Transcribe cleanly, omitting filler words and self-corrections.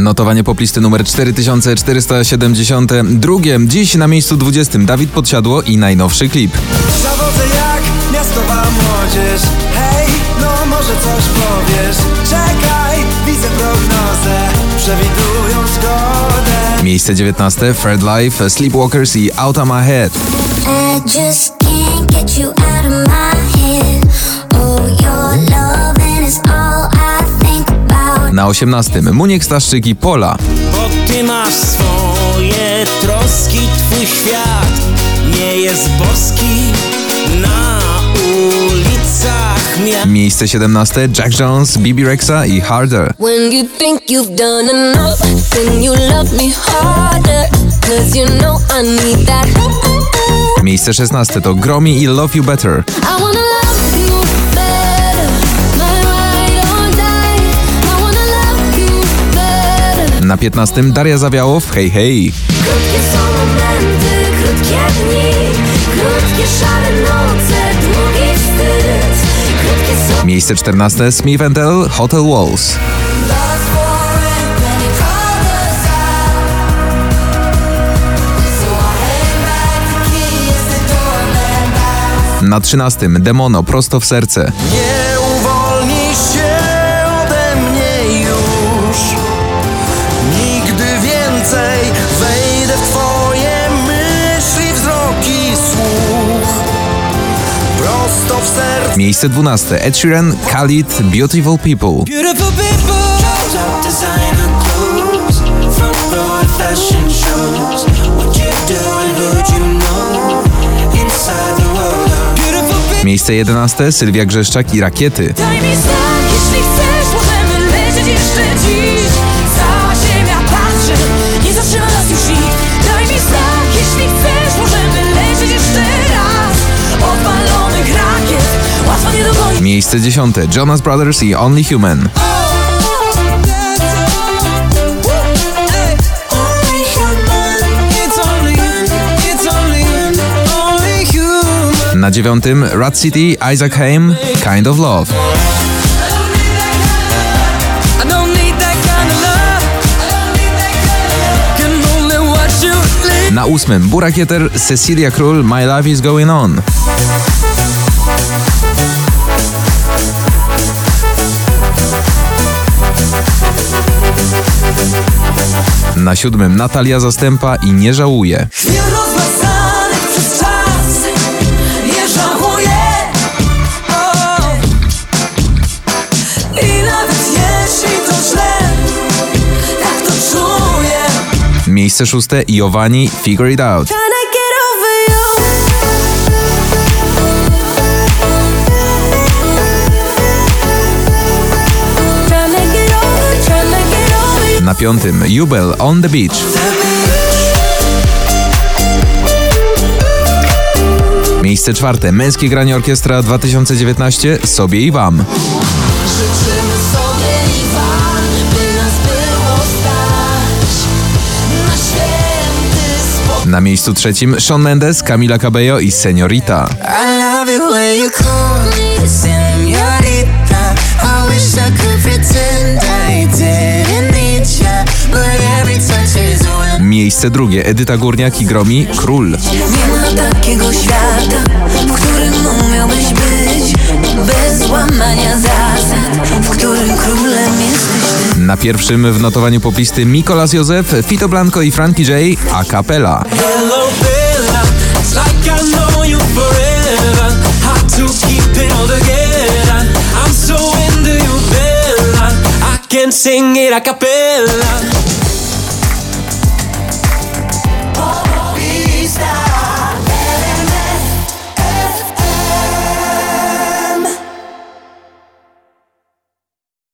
Notowanie poplisty numer 4472. Dziś na miejscu 20. Dawid Podsiadło i najnowszy klip. Zawodzę jak miastowa młodzież. Hej, no może coś powiesz. Czekaj, widzę prognozę. Przewidują zgodę. Miejsce 19. Fred Life, Sleepwalkers i Out of My Head. I just can't get you out of my head. Oh, your loving is all I think about. Na 18. Muniek Staszczyk i Pola. Bo ty masz swoje troski, twój świat nie jest boski. Na ulicach miast. Miejsce 17. Jack Jones, Bebe Rexha i Harder. When you think you've done enough, then you love me harder, 'cause you know I need that. Miejsce 16 to Gromi i Love You Better. Na 15 Daria Zawiałow, Hej Hej. Krótkie są momenty, krótkie dni, krótkie szare noce, długi wstyd, krótkie są... Miejsce 14 Smith & Tell, Hotel Walls. Na 13. Demono, Prosto w serce. Nie uwolnij się ode mnie już. Nigdy więcej wejdę w twoje myśli, wzroki, słuch. Prosto w serce. Miejsce 12. Ed Sheeran, Khalid, Beautiful People. Beautiful people. Miejsce 11. Sylwia Grzeszczak i Rakiety. Daj mi znak, jeśli chcesz, możemy lecieć jeszcze dziś. Cała ziemia patrzy, nie zatrzyma nas już nikt. Daj mi znak, jeśli chcesz, możemy lecieć jeszcze raz. Odpalonych rakiet, łatwo nie dogonić. Miejsce 10. Jonas Brothers i Only Human. Na 9. Rad City, Isaac Hayes, Kind of Love. Na 8. Bou Raketer, Cecilia Krull, My Life Is Going On. Na 7. Natalia Zastępa i Nie Żałuję. Miejsce 6. Giovanni, Figure It Out. Na 5. Jubel, On The Beach. Miejsce 4. Męskie Granie Orkiestra 2019, Sobie i Wam. Życzymy sobie i wam, by nas było stać. Na miejscu 3. Shawn Mendes, Camila Cabello i Seniorita. Miejsce 2. Edyta Górniak i Gromi, Król. Nie ma takiego świata, w którym umiałbyś być bez łamania zasad, w którym królem jesteś. Na 1. w notowaniu poplisty Mikolas Józef, Fito Blanco i Frankie J, a cappella.